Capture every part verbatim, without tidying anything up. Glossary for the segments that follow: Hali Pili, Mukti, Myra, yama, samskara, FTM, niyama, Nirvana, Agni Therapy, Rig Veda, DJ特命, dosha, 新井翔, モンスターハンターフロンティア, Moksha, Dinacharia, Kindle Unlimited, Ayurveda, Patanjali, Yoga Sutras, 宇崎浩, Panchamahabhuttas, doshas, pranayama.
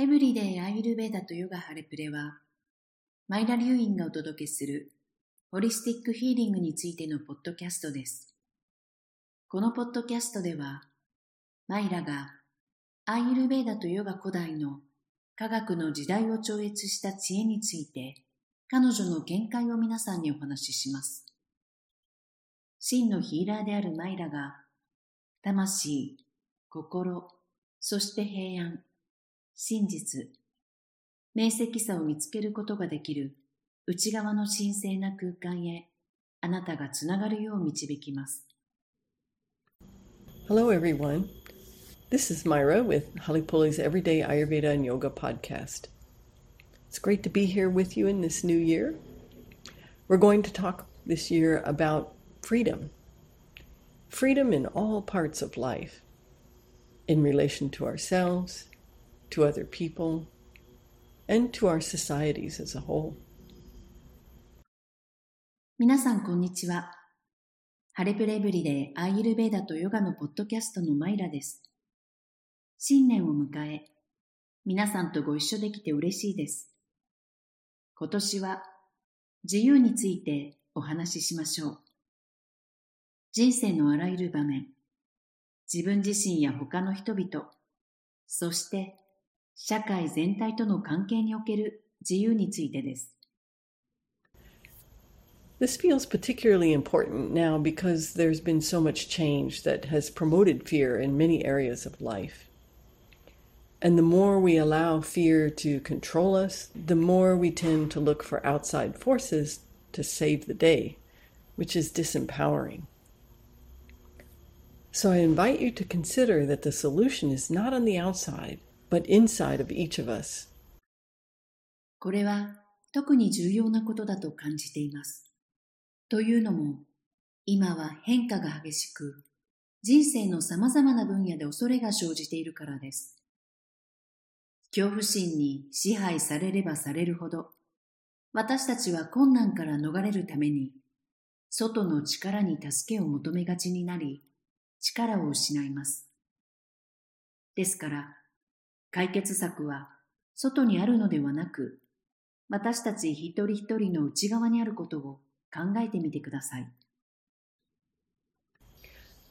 エブリデイアイルベーダとヨガハレプレは、マイラリュウインがお届けするホリスティックヒーリングについてのポッドキャストです。このポッドキャストでは、マイラがアイルベーダとヨガ古代の科学の時代を超越した知恵について、彼女の見解を皆さんにお話しします。真のヒーラーであるマイラが、魂、心、そして平安、真実、明晰さを見つけることができる内側の神聖な空間へあなたがつながるよう導きます。Hello everyone. This is Myra with Hali Pili's Everyday Ayurveda and Yoga podcast. It's great to be here with you in this new year. We're going to talk this year about freedom. Freedom in all parts of life, in relation to ourselves,to other people, and to our societies as a whole. 皆さんこんにちは。ハレプレブリでアーユルヴェーダとヨガのポッドキャストのマイラです。新年を迎え、皆さんとご一緒できて嬉しいです。今年は自由についてお話ししましょう。人生のあらゆる場面、自分自身や他の人々、そして社会全体との関係における自由についてです。 This feels particularly important now because there's been so much change that has promoted fear in many areas of life. And the more we allow fear to control us, the more we tend to look for outside forces to save the day, which is disempowering.So I invite you to consider that the solution is not on the outside, but inside of each of us. これは特に重要なことだと感じています。というのも、今は変化が激しく、人生のさまざまな分野で恐れが生じているからです。恐怖心に支配されればされるほど、私たちは困難から逃れるために、外の力に助けを求めがちになり、力を失います。ですから、解決策は外にあるのではなく、私たち一人一人の内側にあることを考えてみてください。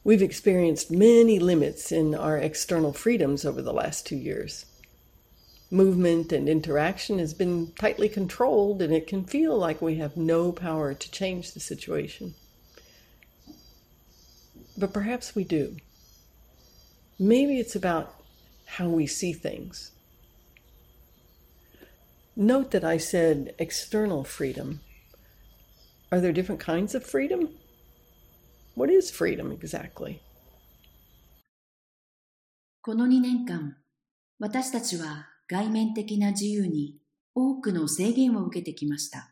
We've experienced many limits in our external freedoms over the last two years. Movement and interaction has been tightly controlled, and it can feel like we have no power to change the situation.But perhaps we do. Maybe it's about how we see things. Note that I said external freedom. Are there different kinds of freedom? What is freedom exactly? このにねんかん、私たちは外面的な自由に多くの制限を受けてきました。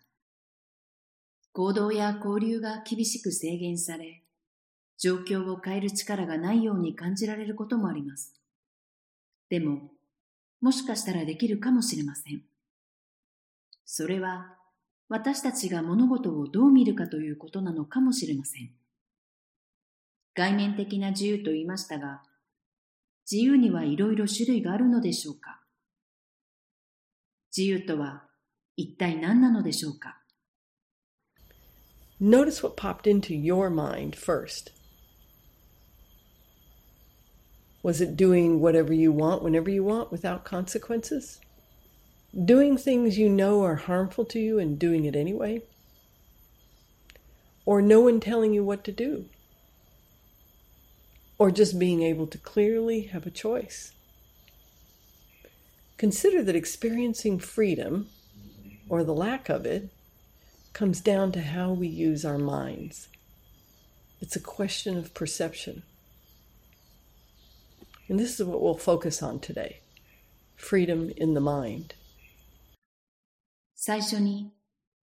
行動や交流が厳しく制限され、状況を変える力がないように感じられることもあります。でも、もしかしたらできるかもしれません。それは、私たちが物事をどう見るかということなのかもしれません。外面的な自由と言いましたが、自由にはいろいろ種類があるのでしょうか。自由とは一体何なのでしょうか。Notice what popped into your mind first.Was it doing whatever you want, whenever you want, without consequences? Doing things you know are harmful to you and doing it anyway? Or no one telling you what to do? Or just being able to clearly have a choice? Consider that experiencing freedom, or the lack of it, comes down to how we use our minds. It's a question of perception.And this is what we'll focus on today. Freedom in the mind. 最初に、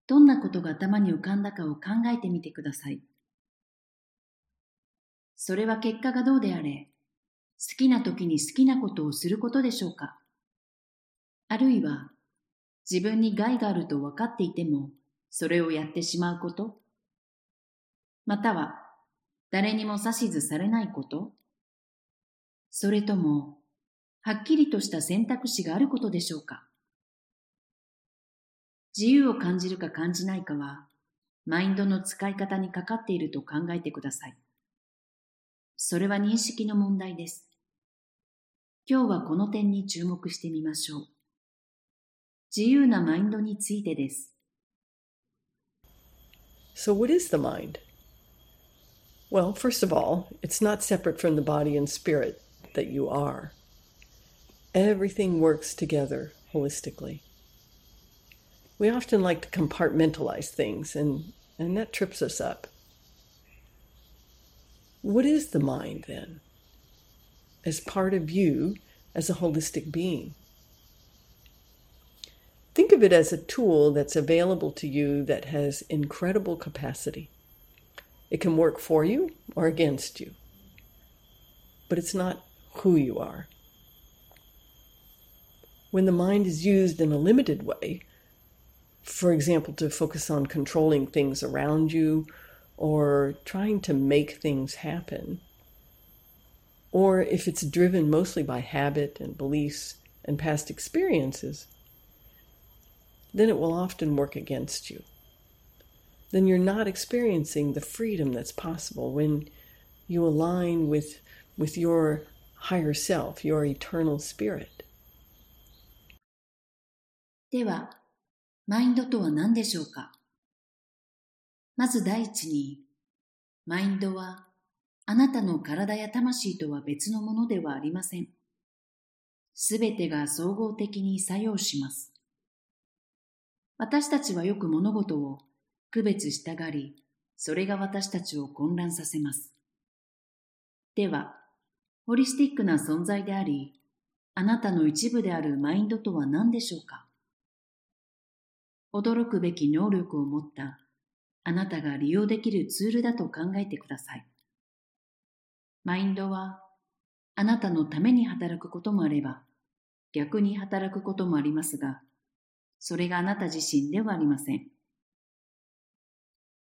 どんなことが頭に浮かんだかを考えてみてください。それは結果がどうであれ、好きな時に好きなことをすることでしょうか。あるいは、自分に害があると分かっていても、それをやってしまうこと。または、誰にも指図されないこと。それとも、はっきりとした選択肢があることでしょうか。自由を感じるか感じないかは、マインドの使い方にかかっていると考えてください。それは認識の問題です。今日はこの点に注目してみましょう。自由なマインドについてです。So what is the mind? Well, first of all, it's not separate from the body and spirit that you are. Everything works together holistically. We often like to compartmentalize things, and, and that trips us up. What is the mind, then, as part of you as a holistic being?Think of it as a tool that's available to you that has incredible capacity. It can work for you or against you, but it's not who you are. When the mind is used in a limited way, for example, to focus on controlling things around you or trying to make things happen, or if it's driven mostly by habit and beliefs and past experiences,then it will often work against you. Then you're not experiencing the freedom that's possible when you align with, with your higher self, your eternal spirit. では、マインドとは何でしょうか。まず第一に、マインドはあなたの体や魂とは別のものではありません。すべてが総合的に作用します。私たちはよく物事を区別したがり、それが私たちを混乱させます。では、ホリスティックな存在であり、あなたの一部であるマインドとは何でしょうか。驚くべき能力を持った、あなたが利用できるツールだと考えてください。マインドは、あなたのために働くこともあれば、逆に働くこともありますが、それがあなた自身ではありません。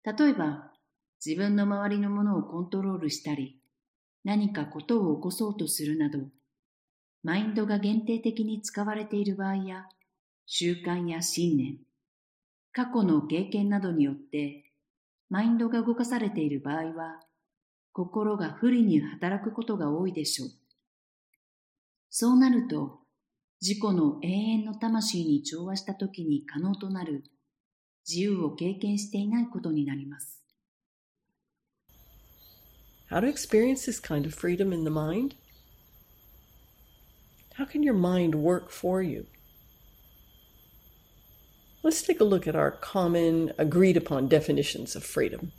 例えば、自分の周りのものをコントロールしたり、何かことを起こそうとするなど、マインドが限定的に使われている場合や、習慣や信念、過去の経験などによって、マインドが動かされている場合は、心が不利に働くことが多いでしょう。そうなると、自己の永遠の魂に調和したときに可能となる自由を経験していないことになります。How to experience this kind of freedom in the mind? How can your mind work for you? Let's take a look at our common, agreed upon definitions of freedom.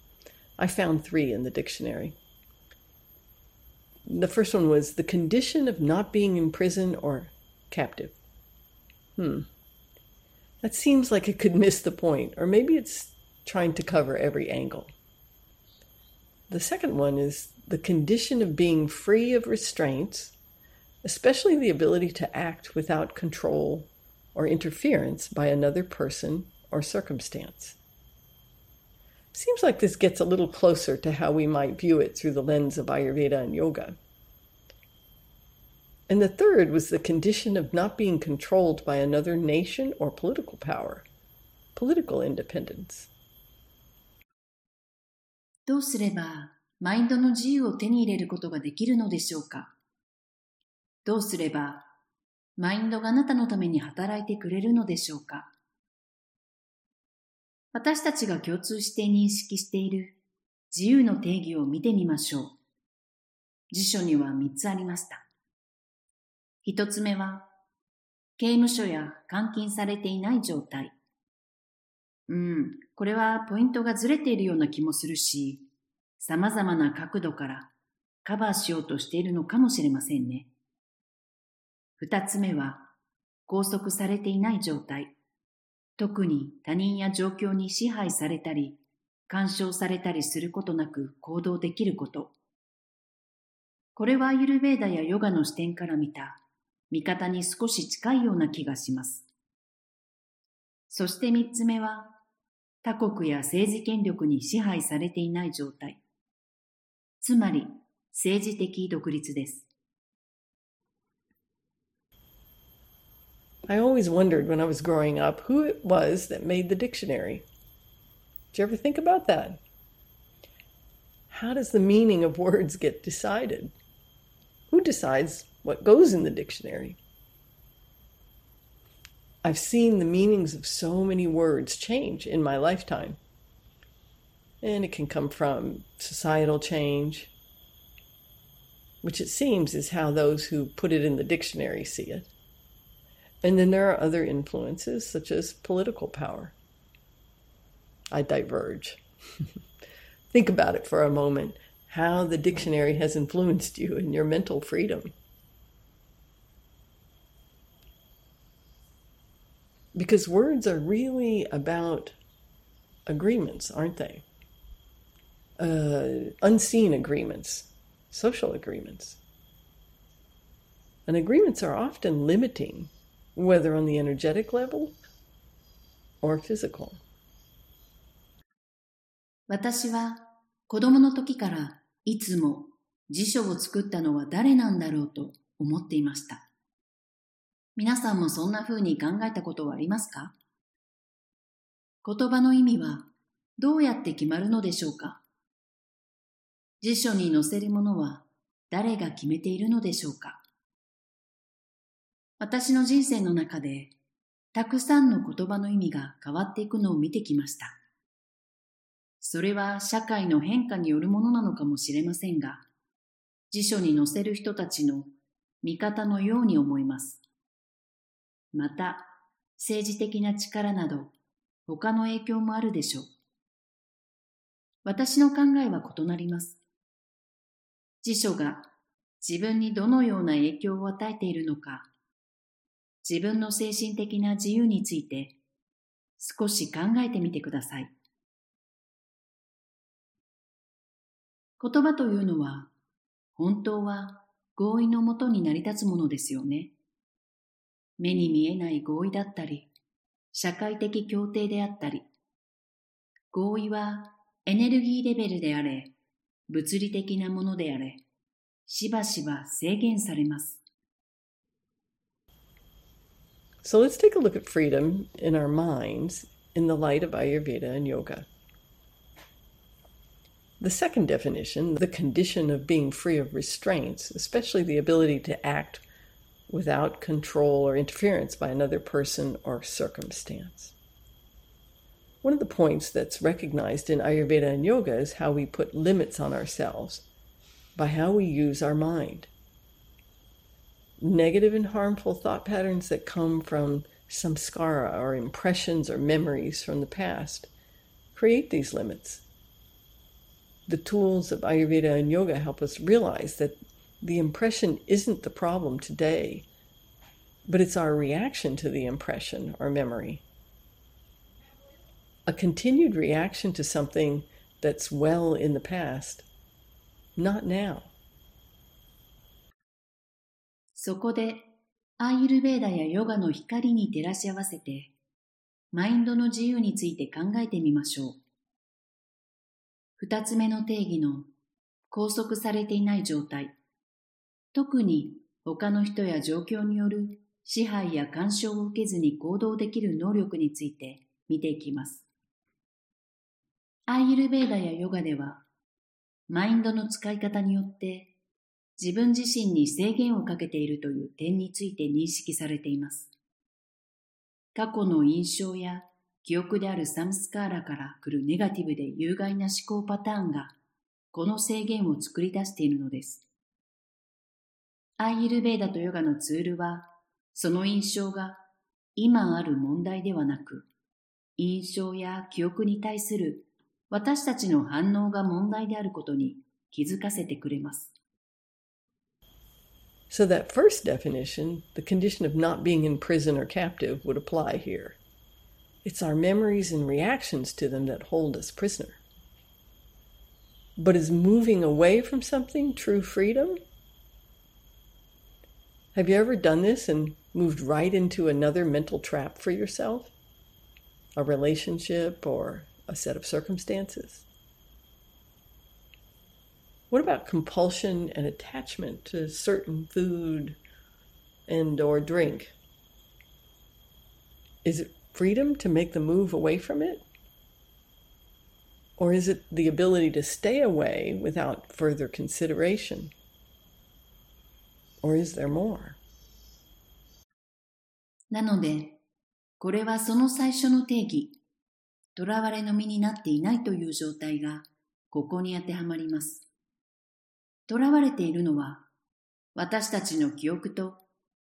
I found three in the dictionary.The first one was the condition of not being in prison or captive. Hmm. That seems like it could miss the point, or maybe it's trying to cover every angle. The second one is the condition of being free of restraints, especially the ability to act without control or interference by another person or circumstance. Seems like this gets a little closer to how we might view it through the lens of Ayurveda and yoga.And the third was the condition of not being controlled by another nation or political power, political independence. どうすればマインドの自由を手に入れることができるのでしょうか。どうすればマインドがあなたのために働いてくれるのでしょうか。私たちが共通して認識している自由の定義を見てみましょう。辞書にはみっつありました。一つ目は、刑務所や監禁されていない状態。うん、これはポイントがずれているような気もするし、様々な角度からカバーしようとしているのかもしれませんね。二つ目は、拘束されていない状態。特に他人や状況に支配されたり、干渉されたりすることなく行動できること。これはアユルヴェーダやヨガの視点から見た見方に少し近いような気がします。そして三つ目は、他国や政治権力に支配されていない状態。つまり、政治的独立です。I always wondered when I was growing up who it was that made the dictionary. Did you ever think about that? How does the meaning of words get decided? Who decides what goes in the dictionary? I've seen the meanings of so many words change in my lifetime. And it can come from societal change, which it seems is how those who put it in the dictionary see it. And then there are other influences, such as political power. I diverge. Think about it for a moment, how the dictionary has influenced you and your mental freedom. Because words are really about agreements, aren't they? Uh, unseen agreements, social agreements. And agreements are often limiting, whether on the energetic level or physical. 私は子供の時からいつも辞書を作ったのは誰なんだろうと思っていました。皆さんもそんな風に考えたことはありますか？言葉の意味はどうやって決まるのでしょうか？辞書に載せるものは誰が決めているのでしょうか？私の人生の中でたくさんの言葉の意味が変わっていくのを見てきました。それは社会の変化によるものなのかもしれませんが、辞書に載せる人たちの味方のように思います。また、政治的な力など他の影響もあるでしょう。私の考えは異なります。辞書が自分にどのような影響を与えているのか、自分の精神的な自由について少し考えてみてください。言葉というのは本当は合意のもとに成り立つものですよね。目に見えない合意だったり、社会的協定であったり、合意はエネルギーレベルであれ、物理的なものであれ、しばしば制限されます。So let's take a look at freedom in our minds in the light of Ayurveda and yoga. The second definition, the condition of being free of restraints, especially the ability to act without control or interference by another person or circumstance. One of the points that's recognized in Ayurveda and yoga is how we put limits on ourselves by how we use our mind. Negative and harmful thought patterns that come from samskara or impressions or memories from the past create these limits. The tools of Ayurveda and yoga help us realize that the impression isn't the problem today, but it's our reaction to the impression or memory. A continued reaction to something that's well in the past, not now.そこで、アーユルヴェーダやヨガの光に照らし合わせて、マインドの自由について考えてみましょう。二つ目の定義の、拘束されていない状態、特に他の人や状況による支配や干渉を受けずに行動できる能力について見ていきます。アーユルヴェーダやヨガでは、マインドの使い方によって、自分自身に制限をかけているという点について認識されています。過去の印象や記憶であるサムスカーラから来るネガティブで有害な思考パターンがこの制限を作り出しているのです。アーユルヴェーダとヨガのツールは、その印象が今ある問題ではなく、印象や記憶に対する私たちの反応が問題であることに気づかせてくれます。So that first definition, the condition of not being in prison or captive, would apply here. It's our memories and reactions to them that hold us prisoner. But is moving away from something true freedom? Have you ever done this and moved right into another mental trap for yourself? A relationship or a set of circumstances?What about compulsion and attachment to certain food and or drink? Is it freedom to make the move away from it? Or is it the ability to stay away without further consideration? Or is there more? なので、これはその最初の定義、とらわれの身になっていないという状態が、ここに当てはまります。とらわれているのは、私たちの記憶と、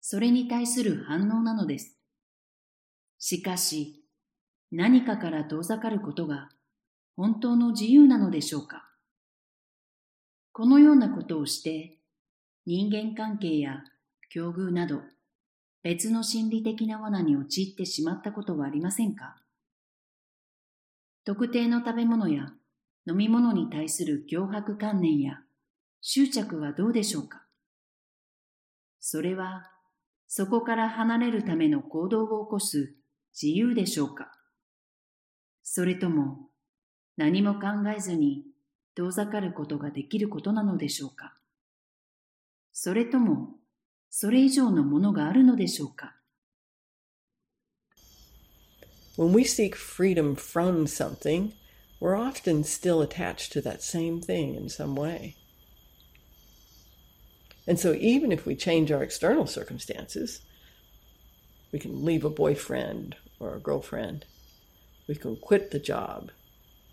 それに対する反応なのです。しかし、何かから遠ざかることが、本当の自由なのでしょうか。このようなことをして、人間関係や境遇など、別の心理的な罠に陥ってしまったことはありませんか。特定の食べ物や飲み物に対する強迫観念や執着はどうでしょうか。それはそこから離れるための行動を起こす自由でしょうか。それとも何も考えずに遠ざかることができることなのでしょうか。それともそれ以上のものがあるのでしょうか。 When we seek freedom from something, we're often still attached to that same thing in some way. And so even if we change our external circumstances, we can leave a boyfriend or a girlfriend, we can quit the job,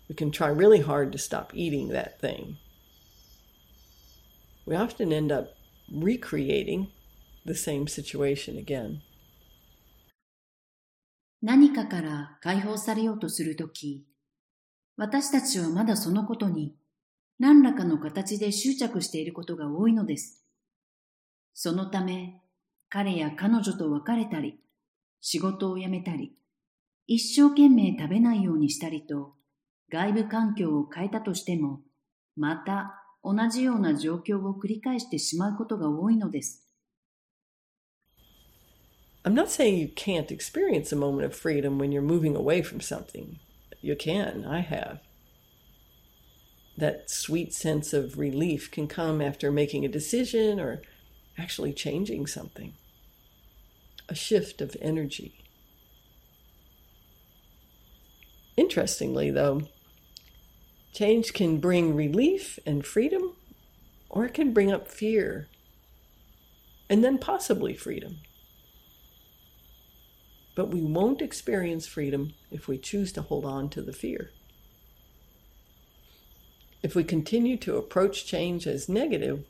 we can try really hard to stop eating that thing. We often end up recreating the same situation again. 何かから解放されようとするとき、私たちはまだそのことに何らかの形で執着していることが多いのです。そのため、彼や彼女と別れたり、仕事を辞めたり、一生懸命食べないようにしたりと、外部環境を変えたとしても、また同じような状況を繰り返してしまうことが多いのです。I'm not saying you can't experience a moment of freedom when you're moving away from something. You can, I have. That sweet sense of relief can come after making a decision or actually changing something. A shift of energy. Interestingly, though, change can bring relief and freedom, or it can bring up fear, and then possibly freedom.But we won't experience freedom if we choose to hold on to the fear. If we continue to approach change as negative,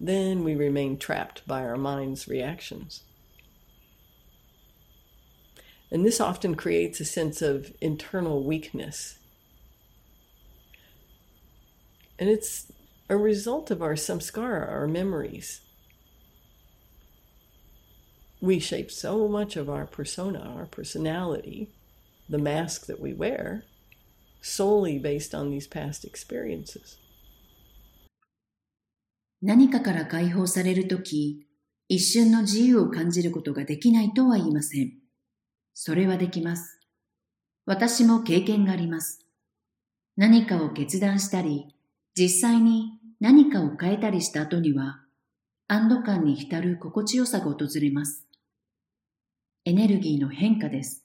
then we remain trapped by our mind's reactions. And this often creates a sense of internal weakness. And it's a result of our samskara, our memories.We shape so much of our persona, our personality, the mask that we wear, solely based on these past experiences. 何かから解放されるとき、一瞬の自由を感じることができないとは言いません。それはできます。私も経験があります。何かを決断したり、実際に何かを変えたりした後には、安堵感に浸る心地よさが訪れます。エネルギーの変化です。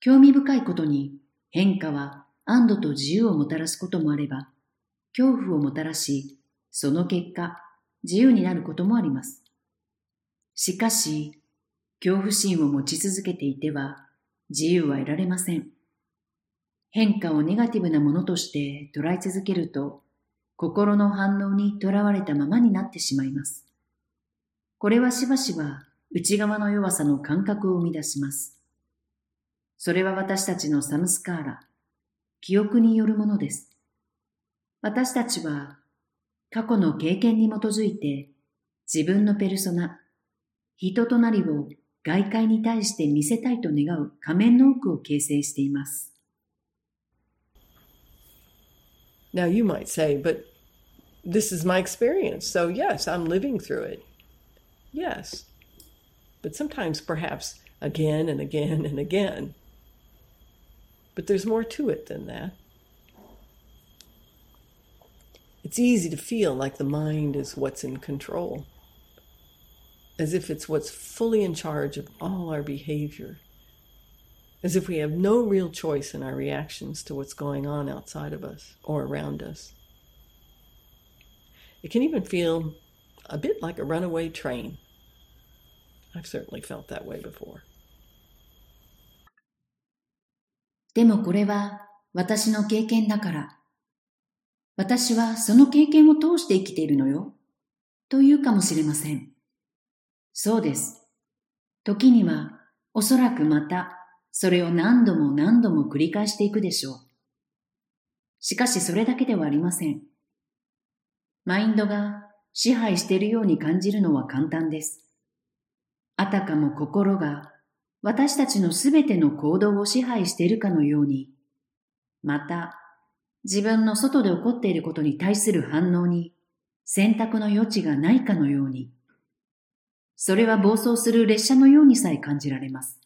興味深いことに変化は安堵と自由をもたらすこともあれば、恐怖をもたらし、その結果、自由になることもあります。しかし、恐怖心を持ち続けていては、自由は得られません。変化をネガティブなものとして捉え続けると、心の反応にとらわれたままになってしまいます。これはしばしば内側の弱さの感覚を生み出します。それは私たちのサムスカーラ、記憶によるものです。私たちは過去の経験に基づいて自分のペルソナ、人となりを外界に対して見せたいと願う仮面の多くを形成しています。Now, you might say, but this is my experience, so yes, I'm living through it. Yes, but sometimes perhaps again and again and again. But there's more to it than that. It's easy to feel like the mind is what's in control. as if it's what's fully in charge of all our behavior, as if we have no real choice in our reactions to what's going on outside of us or around us. It can even feel a bit like a runaway train. I've certainly felt that way before. でもこれは私の経験だから。私はその経験を通して生きているのよ。というかもしれません。そうです。時にはおそらくまたそれを何度も何度も繰り返していくでしょう。しかしそれだけではありません。マインドが支配しているように感じるのは簡単です。あたかも心が私たちのすべての行動を支配しているかのように、また自分の外で起こっていることに対する反応に選択の余地がないかのように、それは暴走する列車のようにさえ感じられます。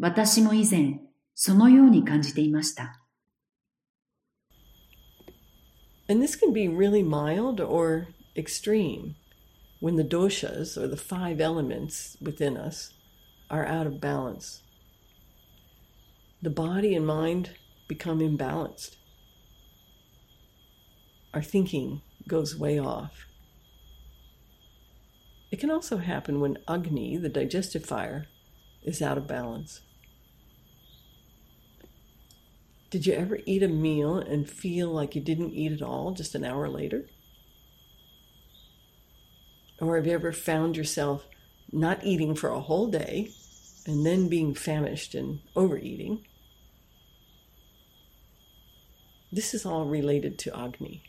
私も以前そのように感じていました。And this can be really mild or extreme when the doshas, or the five elements within us, are out of balance. The body and mind become imbalanced. Our thinking goes way off. It can also happen when Agni, the digestive fire, is out of balance. Did you ever eat a meal and feel like you didn't eat at all just an hour later? Or have you ever found yourself not eating for a whole day and then being famished and overeating? This is all related to Agni.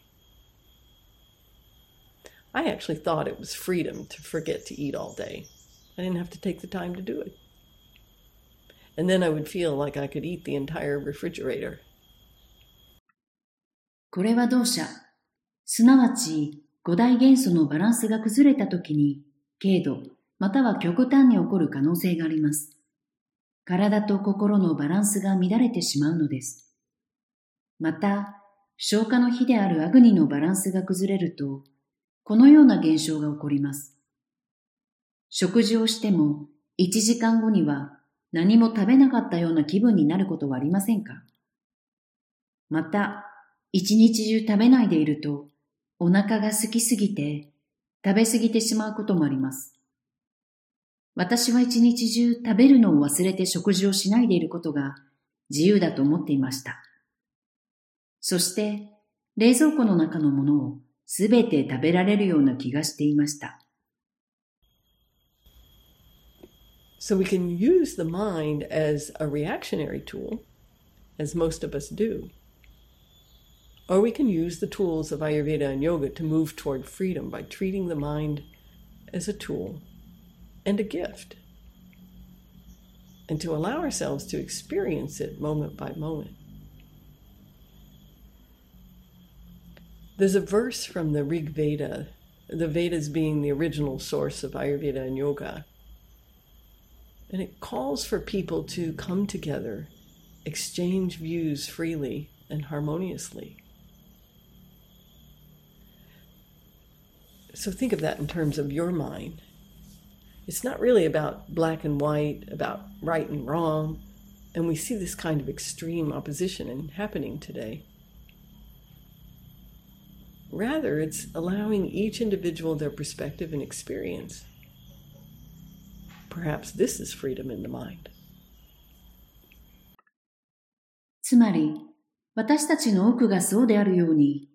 I actually thought it was freedom to forget to eat all day. I didn't have to take the time to do it.And then I would feel like I could eat the entire refrigerator. これはドーシャ、すなわち五大元素のバランスが崩れたときに、軽度または極端に起こる可能性があります。体と心のバランスが乱れてしまうのです。また、消化の火であるアグニのバランスが崩れると、このような現象が起こります。食事をしてもいちじかんごには、何も食べなかったような気分になることはありませんか？また、一日中食べないでいると、お腹が空きすぎて、食べ過ぎてしまうこともあります。私は一日中食べるのを忘れて食事をしないでいることが自由だと思っていました。そして、冷蔵庫の中のものをすべて食べられるような気がしていました。So we can use the mind as a reactionary tool, as most of us do. Or we can use the tools of Ayurveda and yoga to move toward freedom by treating the mind as a tool and a gift, and to allow ourselves to experience it moment by moment. There's a verse from the Rig Veda, the Vedas being the original source of Ayurveda and yoga,And it calls for people to come together, exchange views freely and harmoniously. So think of that in terms of your mind. It's not really about black and white, about right and wrong, and we see this kind of extreme opposition happening today. Rather, it's allowing each individual their perspective and experience.Perhaps this is freedom in the mind. つまり、私たちの多くがそうであるように、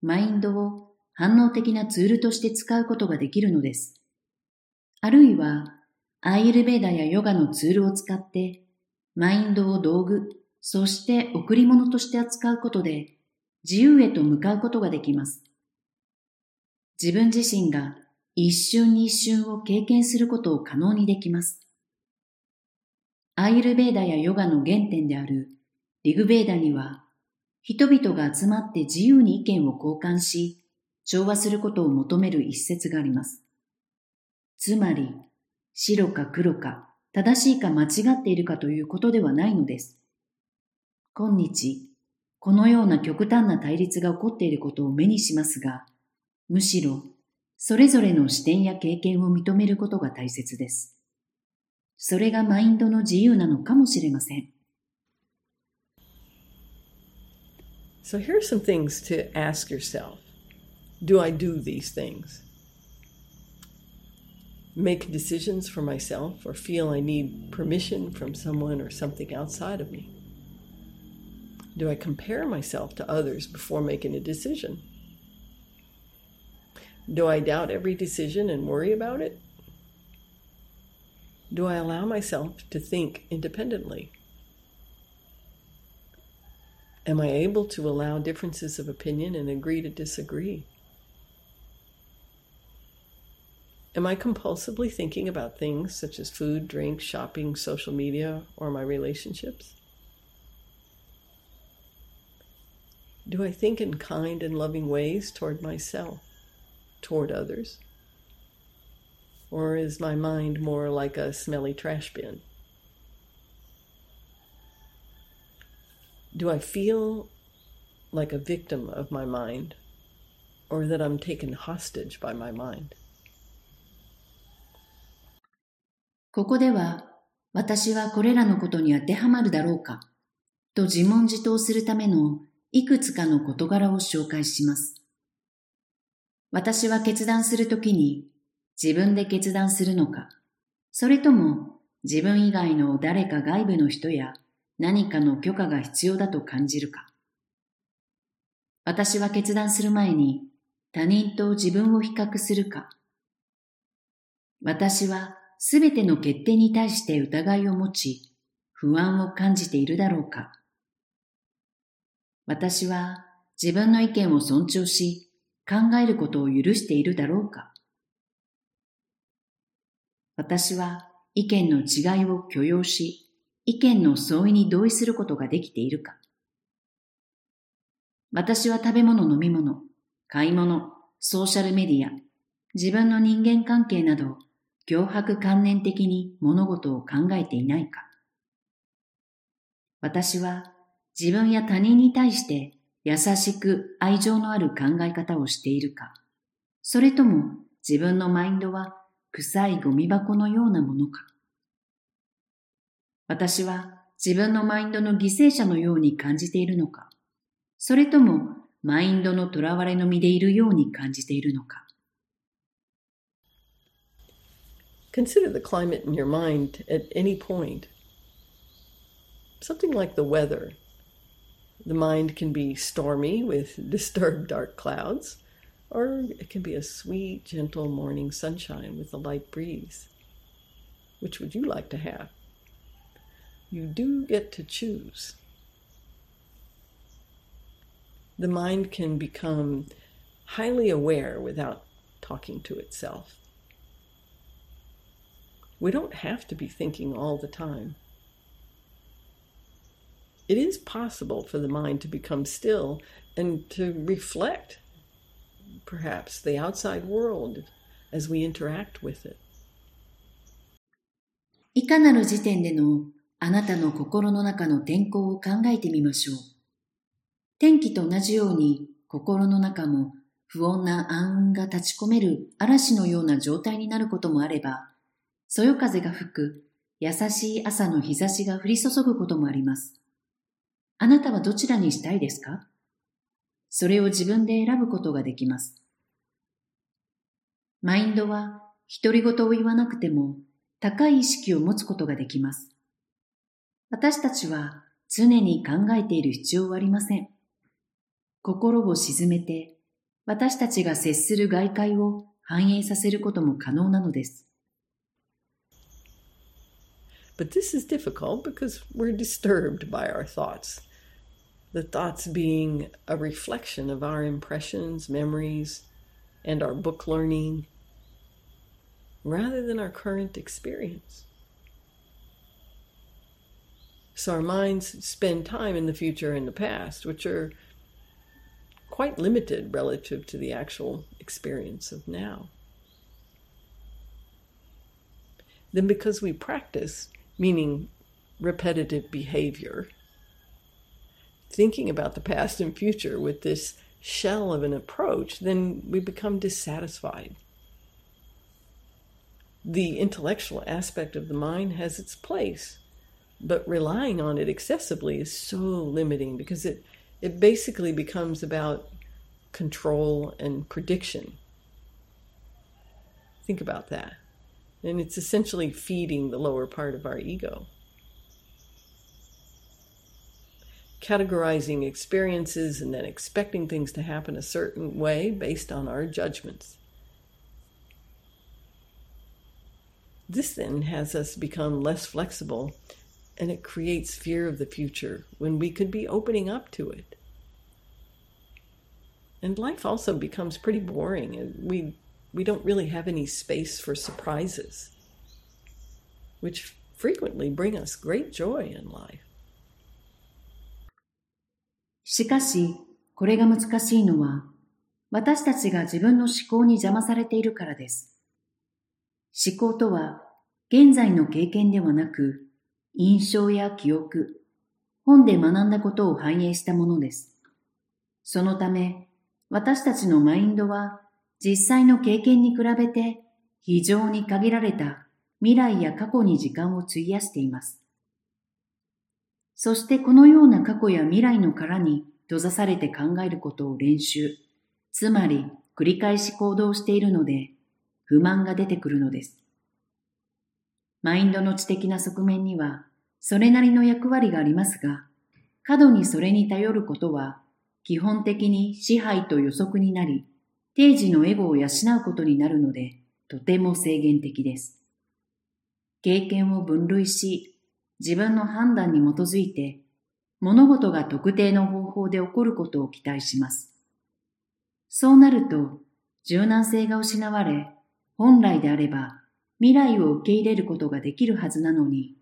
マインドを反応的なツールとして使うことができるのです。あるいは、Ayurvedaやヨガのツールを使って、マインドを道具、そして贈り物として扱うことで、自由へと向かうことができます。自分自身が、一瞬に一瞬を経験することを可能にできます。アイルベーダやヨガの原点であるリグベーダには、人々が集まって自由に意見を交換し、調和することを求める一節があります。つまり、白か黒か、正しいか間違っているかということではないのです。今日、このような極端な対立が起こっていることを目にしますが、むしろ、それぞれの視点や経験を認めることが大切です。それがマインドの自由なのかもしれません。So here are some things to ask yourself. Do I do these things? Make decisions for myself or feel I need permission from someone or something outside of me? Do I compare myself to others before making a decision? Do I doubt every decision and worry about it? Do I allow myself to think independently? Am I able to allow differences of opinion and agree to disagree?Am I compulsively thinking about things such as food, drink, shopping, social media, or my relationships? Do I think in kind and loving ways toward myself, toward others? Or is my mind more like a smelly trash bin? Do I feel like a victim of my mind, or that I'm taken hostage by my mind?ここでは、私はこれらのことに当てはまるだろうか、と自問自答するためのいくつかの事柄を紹介します。私は決断するときに、自分で決断するのか、それとも自分以外の誰か外部の人や何かの許可が必要だと感じるか。私は決断する前に他人と自分を比較するか。私はすべての決定に対して疑いを持ち、不安を感じているだろうか。私は自分の意見を尊重し、考えることを許しているだろうか。私は意見の違いを許容し、意見の相違に同意することができているか。私は食べ物、飲み物、買い物、ソーシャルメディア、自分の人間関係など、強迫観念的に物事を考えていないか。私は自分や他人に対して優しく愛情のある考え方をしているか。それとも自分のマインドは臭いゴミ箱のようなものか。私は自分のマインドの犠牲者のように感じているのか。それともマインドのとらわれの身でいるように感じているのか。Consider the climate in your mind at any point. Something like the weather. The mind can be stormy with disturbed dark clouds, or it can be a sweet, gentle morning sunshine with a light breeze. Which would you like to have? You do get to choose. The mind can become highly aware without talking to itself.We don't have to be thinking all the time. It is possible for the mind to become still and to reflect, perhaps, the outside world as we interact with it. いかなる時点でのあなたの心の中の天候を考えてみましょう。天気と同じように心の中も不穏な暗雲が立ち込める嵐のような状態になることもあれば、そよ風が吹く、優しい朝の日差しが降り注ぐこともあります。あなたはどちらにしたいですか？それを自分で選ぶことができます。マインドは独り言を言わなくても高い意識を持つことができます。私たちは常に考えている必要はありません。心を沈めて、私たちが接する外界を反映させることも可能なのです。But this is difficult because we're disturbed by our thoughts. The thoughts being a reflection of our impressions, memories, and our book learning, rather than our current experience. So our minds spend time in the future and the past, which are quite limited relative to the actual experience of now. Then because we practice...meaning repetitive behavior. Thinking about the past and future with this shell of an approach, then we become dissatisfied the intellectual aspect of the mind has its place, but relying on it excessively is so limiting, because it, it basically becomes about control and prediction. Think about that. And it's essentially feeding the lower part of our ego. Categorizing experiences and then expecting things to happen a certain way based on our judgments. This then has us become less flexible, and it creates fear of the future when we could be opening up to it. And life also becomes pretty boring, and we we don't really have any space for surprises, which frequently bring us great joy in life. しかし、これが難しいのは、私たちが自分の思考に邪魔されているからです。思考とは、現在の経験ではなく、印象や記憶、本で学んだことを反映したものです。そのため、私たちのマインドは、実際の経験に比べて、非常に限られた未来や過去に時間を費やしています。そしてこのような過去や未来の殻に閉ざされて考えることを練習、つまり繰り返し行動しているので、不満が出てくるのです。マインドの知的な側面にはそれなりの役割がありますが、過度にそれに頼ることは基本的に支配と予測になり、定時のエゴを養うことになるので、とても制限的です。経験を分類し、自分の判断に基づいて、物事が特定の方法で起こることを期待します。そうなると、柔軟性が失われ、本来であれば未来を受け入れることができるはずなのに、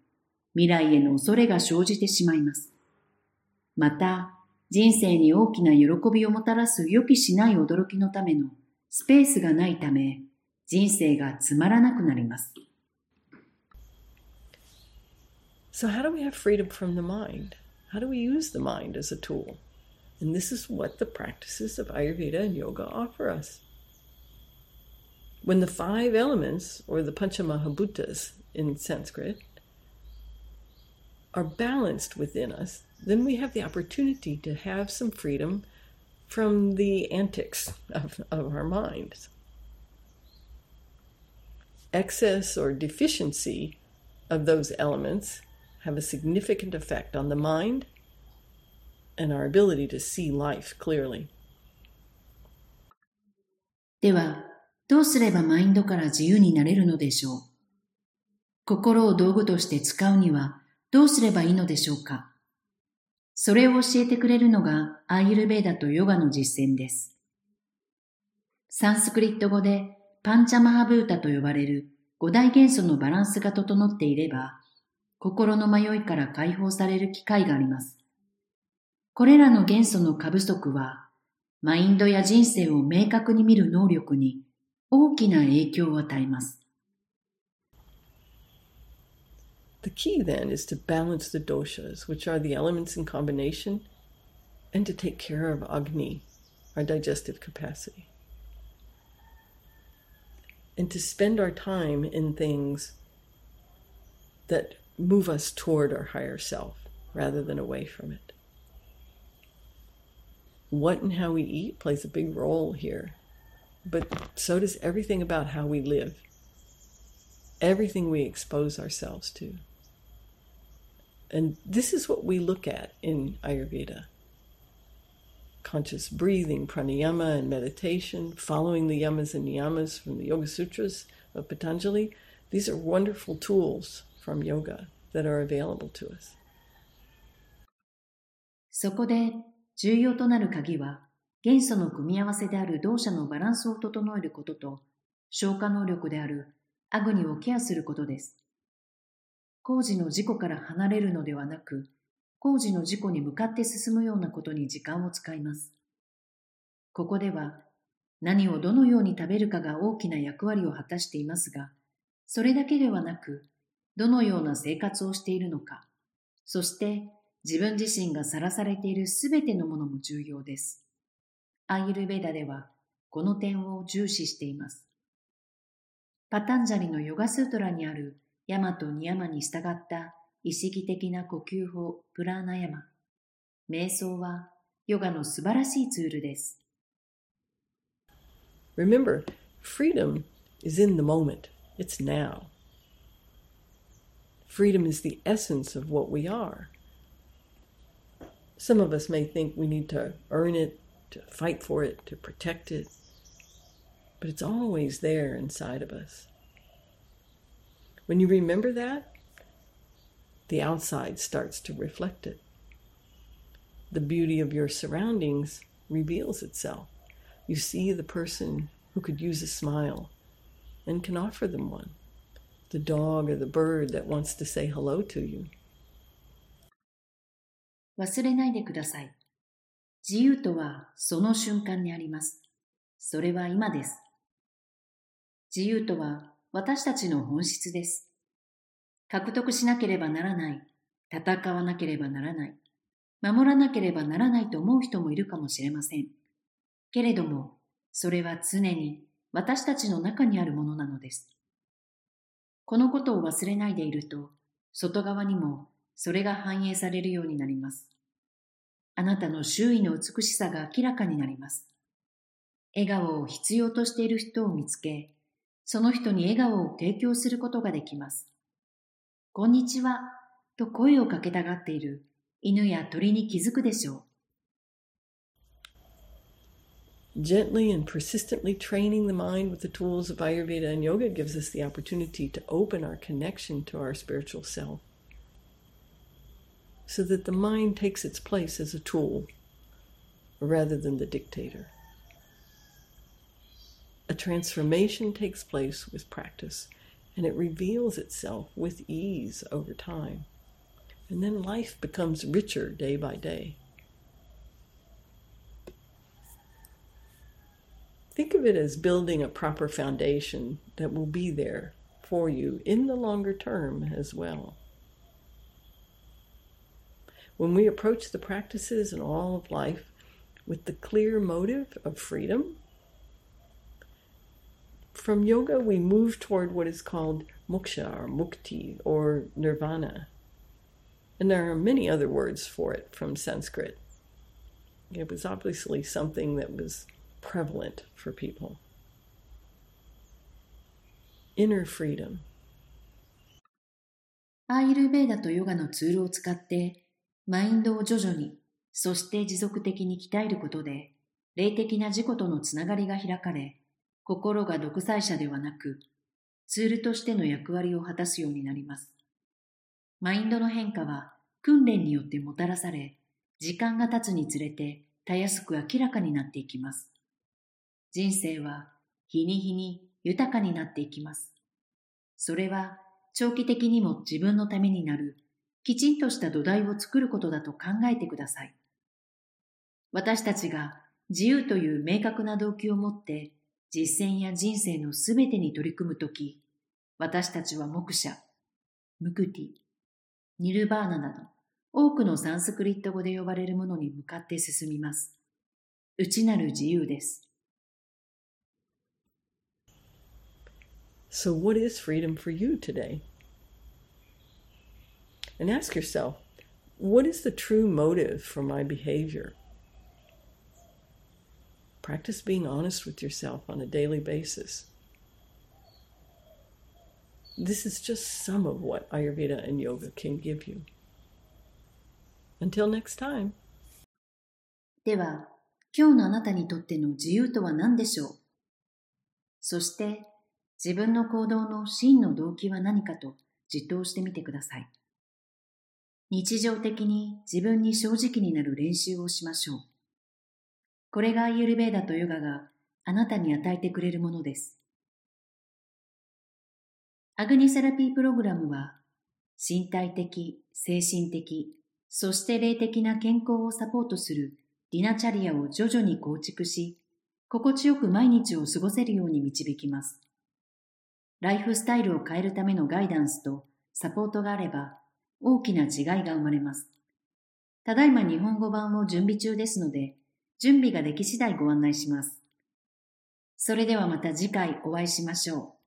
未来への恐れが生じてしまいます。また、人生に大きな喜びをもたらす予期しない驚きのためのスペースがないため、人生がつまらなくなります。So how do we have freedom from the mind? How do we use the mind as a tool? And this is what the practices of Ayurveda and yoga offer us. When the five elements, or the Panchamahabhuttas in Sanskrit, are balanced within us, then we have the opportunity to have some freedom from the antics of, of our minds. Excess or deficiency of those elements have a significant effect on the mind and our ability to see life clearly. では、どうすればマインドから自由になれるのでしょう。心を道具として使うにはどうすればいいのでしょうか。それを教えてくれるのがアーユルヴェーダとヨガの実践です。サンスクリット語でパンチャマハブータと呼ばれる五大元素のバランスが整っていれば、心の迷いから解放される機会があります。これらの元素の過不足は、マインドや人生を明確に見る能力に大きな影響を与えます。The key then is to balance the doshas, which are the elements in combination, and to take care of Agni, our digestive capacity. And to spend our time in things that move us toward our higher self rather than away from it. What and how we eat plays a big role here, but so does everything about how we live, everything we expose ourselves to. And this is what we look at in Ayurveda. Conscious breathing, pranayama and meditation, following the yamas and niyamas from the Yoga Sutras of Patanjali, these are wonderful tools from yoga that are available to us. そこで重要となる鍵は、元素の組み合わせである同社のバランスを整えることと、消化能力であるアグニをケアすることです。工事の事故から離れるのではなく、工事の事故に向かって進むようなことに時間を使います。ここでは、何をどのように食べるかが大きな役割を果たしていますが、それだけではなく、どのような生活をしているのか、そして自分自身がさらされているすべてのものも重要です。アーユルヴェーダではこの点を重視しています。パタンジャリのヨガスートラにあるヤマとニヤマに従った意識的な呼吸法プラナヤマ、瞑想はヨガの素晴らしいツールです。Remember, freedom is in the moment. It's now. Freedom is the essence of what we are. Some of us may think we need to earn it, to fight for it, to protect it, but it's always there inside of us. When you remember that, the outside starts to reflect it. The beauty of your surroundings reveals itself. You see the person who could use a smile and can offer them one. The dog or the bird that wants to say hello to you. 忘れないでください。自由とはその瞬間にあります。それは今です。自由とは私たちの本質です。獲得しなければならない、戦わなければならない、守らなければならないと思う人もいるかもしれません。けれども、それは常に私たちの中にあるものなのです。このことを忘れないでいると、外側にもそれが反映されるようになります。あなたの周囲の美しさが明らかになります。笑顔を必要としている人を見つけ、その人に笑顔を提供することができます。こんにちはと声をかけたがっている犬や鳥に気づくでしょう。Gently and persistently training the mind with the tools of Ayurveda and yoga gives us the opportunity to open our connection to our spiritual self, so that the mind takes its place as a tool rather than the dictator.A transformation takes place with practice, and it reveals itself with ease over time. And then life becomes richer day by day. Think of it as building a proper foundation that will be there for you in the longer term as well. When we approach the practices and all of life with the clear motive of freedom,From yoga, we move toward what is called Moksha or Mukti or Nirvana. And there are many other words for it from Sanskrit. It was obviously something that was prevalent for people. Inner freedom. アーユルヴェーダとヨガのツールを使って、マインドを徐々に、そして持続的に鍛えることで、霊的な自己とのつながりが開かれ、心が独裁者ではなく、ツールとしての役割を果たすようになります。マインドの変化は訓練によってもたらされ、時間が経つにつれてたやすく明らかになっていきます。人生は日に日に豊かになっていきます。それは長期的にも自分のためになる、きちんとした土台を作ることだと考えてください。私たちが自由という明確な動機を持って、実践や人生のすべてに取り組むとき、私たちはモクシャ、ムクティ、ニルバーナなど、多くのサンスクリット語で呼ばれるものに向かって進みます。内なる自由です。So what is freedom for you today? And ask yourself, what is the true motive for my behavior?Practice being honest with yourself on a daily basis. This is just some of what Ayurveda and yoga can give you. Until next time. では、今日のあなたにとっての自由とは何でしょう。そして、自分の行動の真の動機は何かと自問してみてください。日常的に自分に正直になる練習をしましょう。これがアーユルヴェーダとヨガがあなたに与えてくれるものです。アグニセラピープログラムは、身体的、精神的、そして霊的な健康をサポートするディナチャリアを徐々に構築し、心地よく毎日を過ごせるように導きます。ライフスタイルを変えるためのガイダンスとサポートがあれば、大きな違いが生まれます。ただいま日本語版を準備中ですので、準備ができ次第ご案内します。それではまた次回お会いしましょう。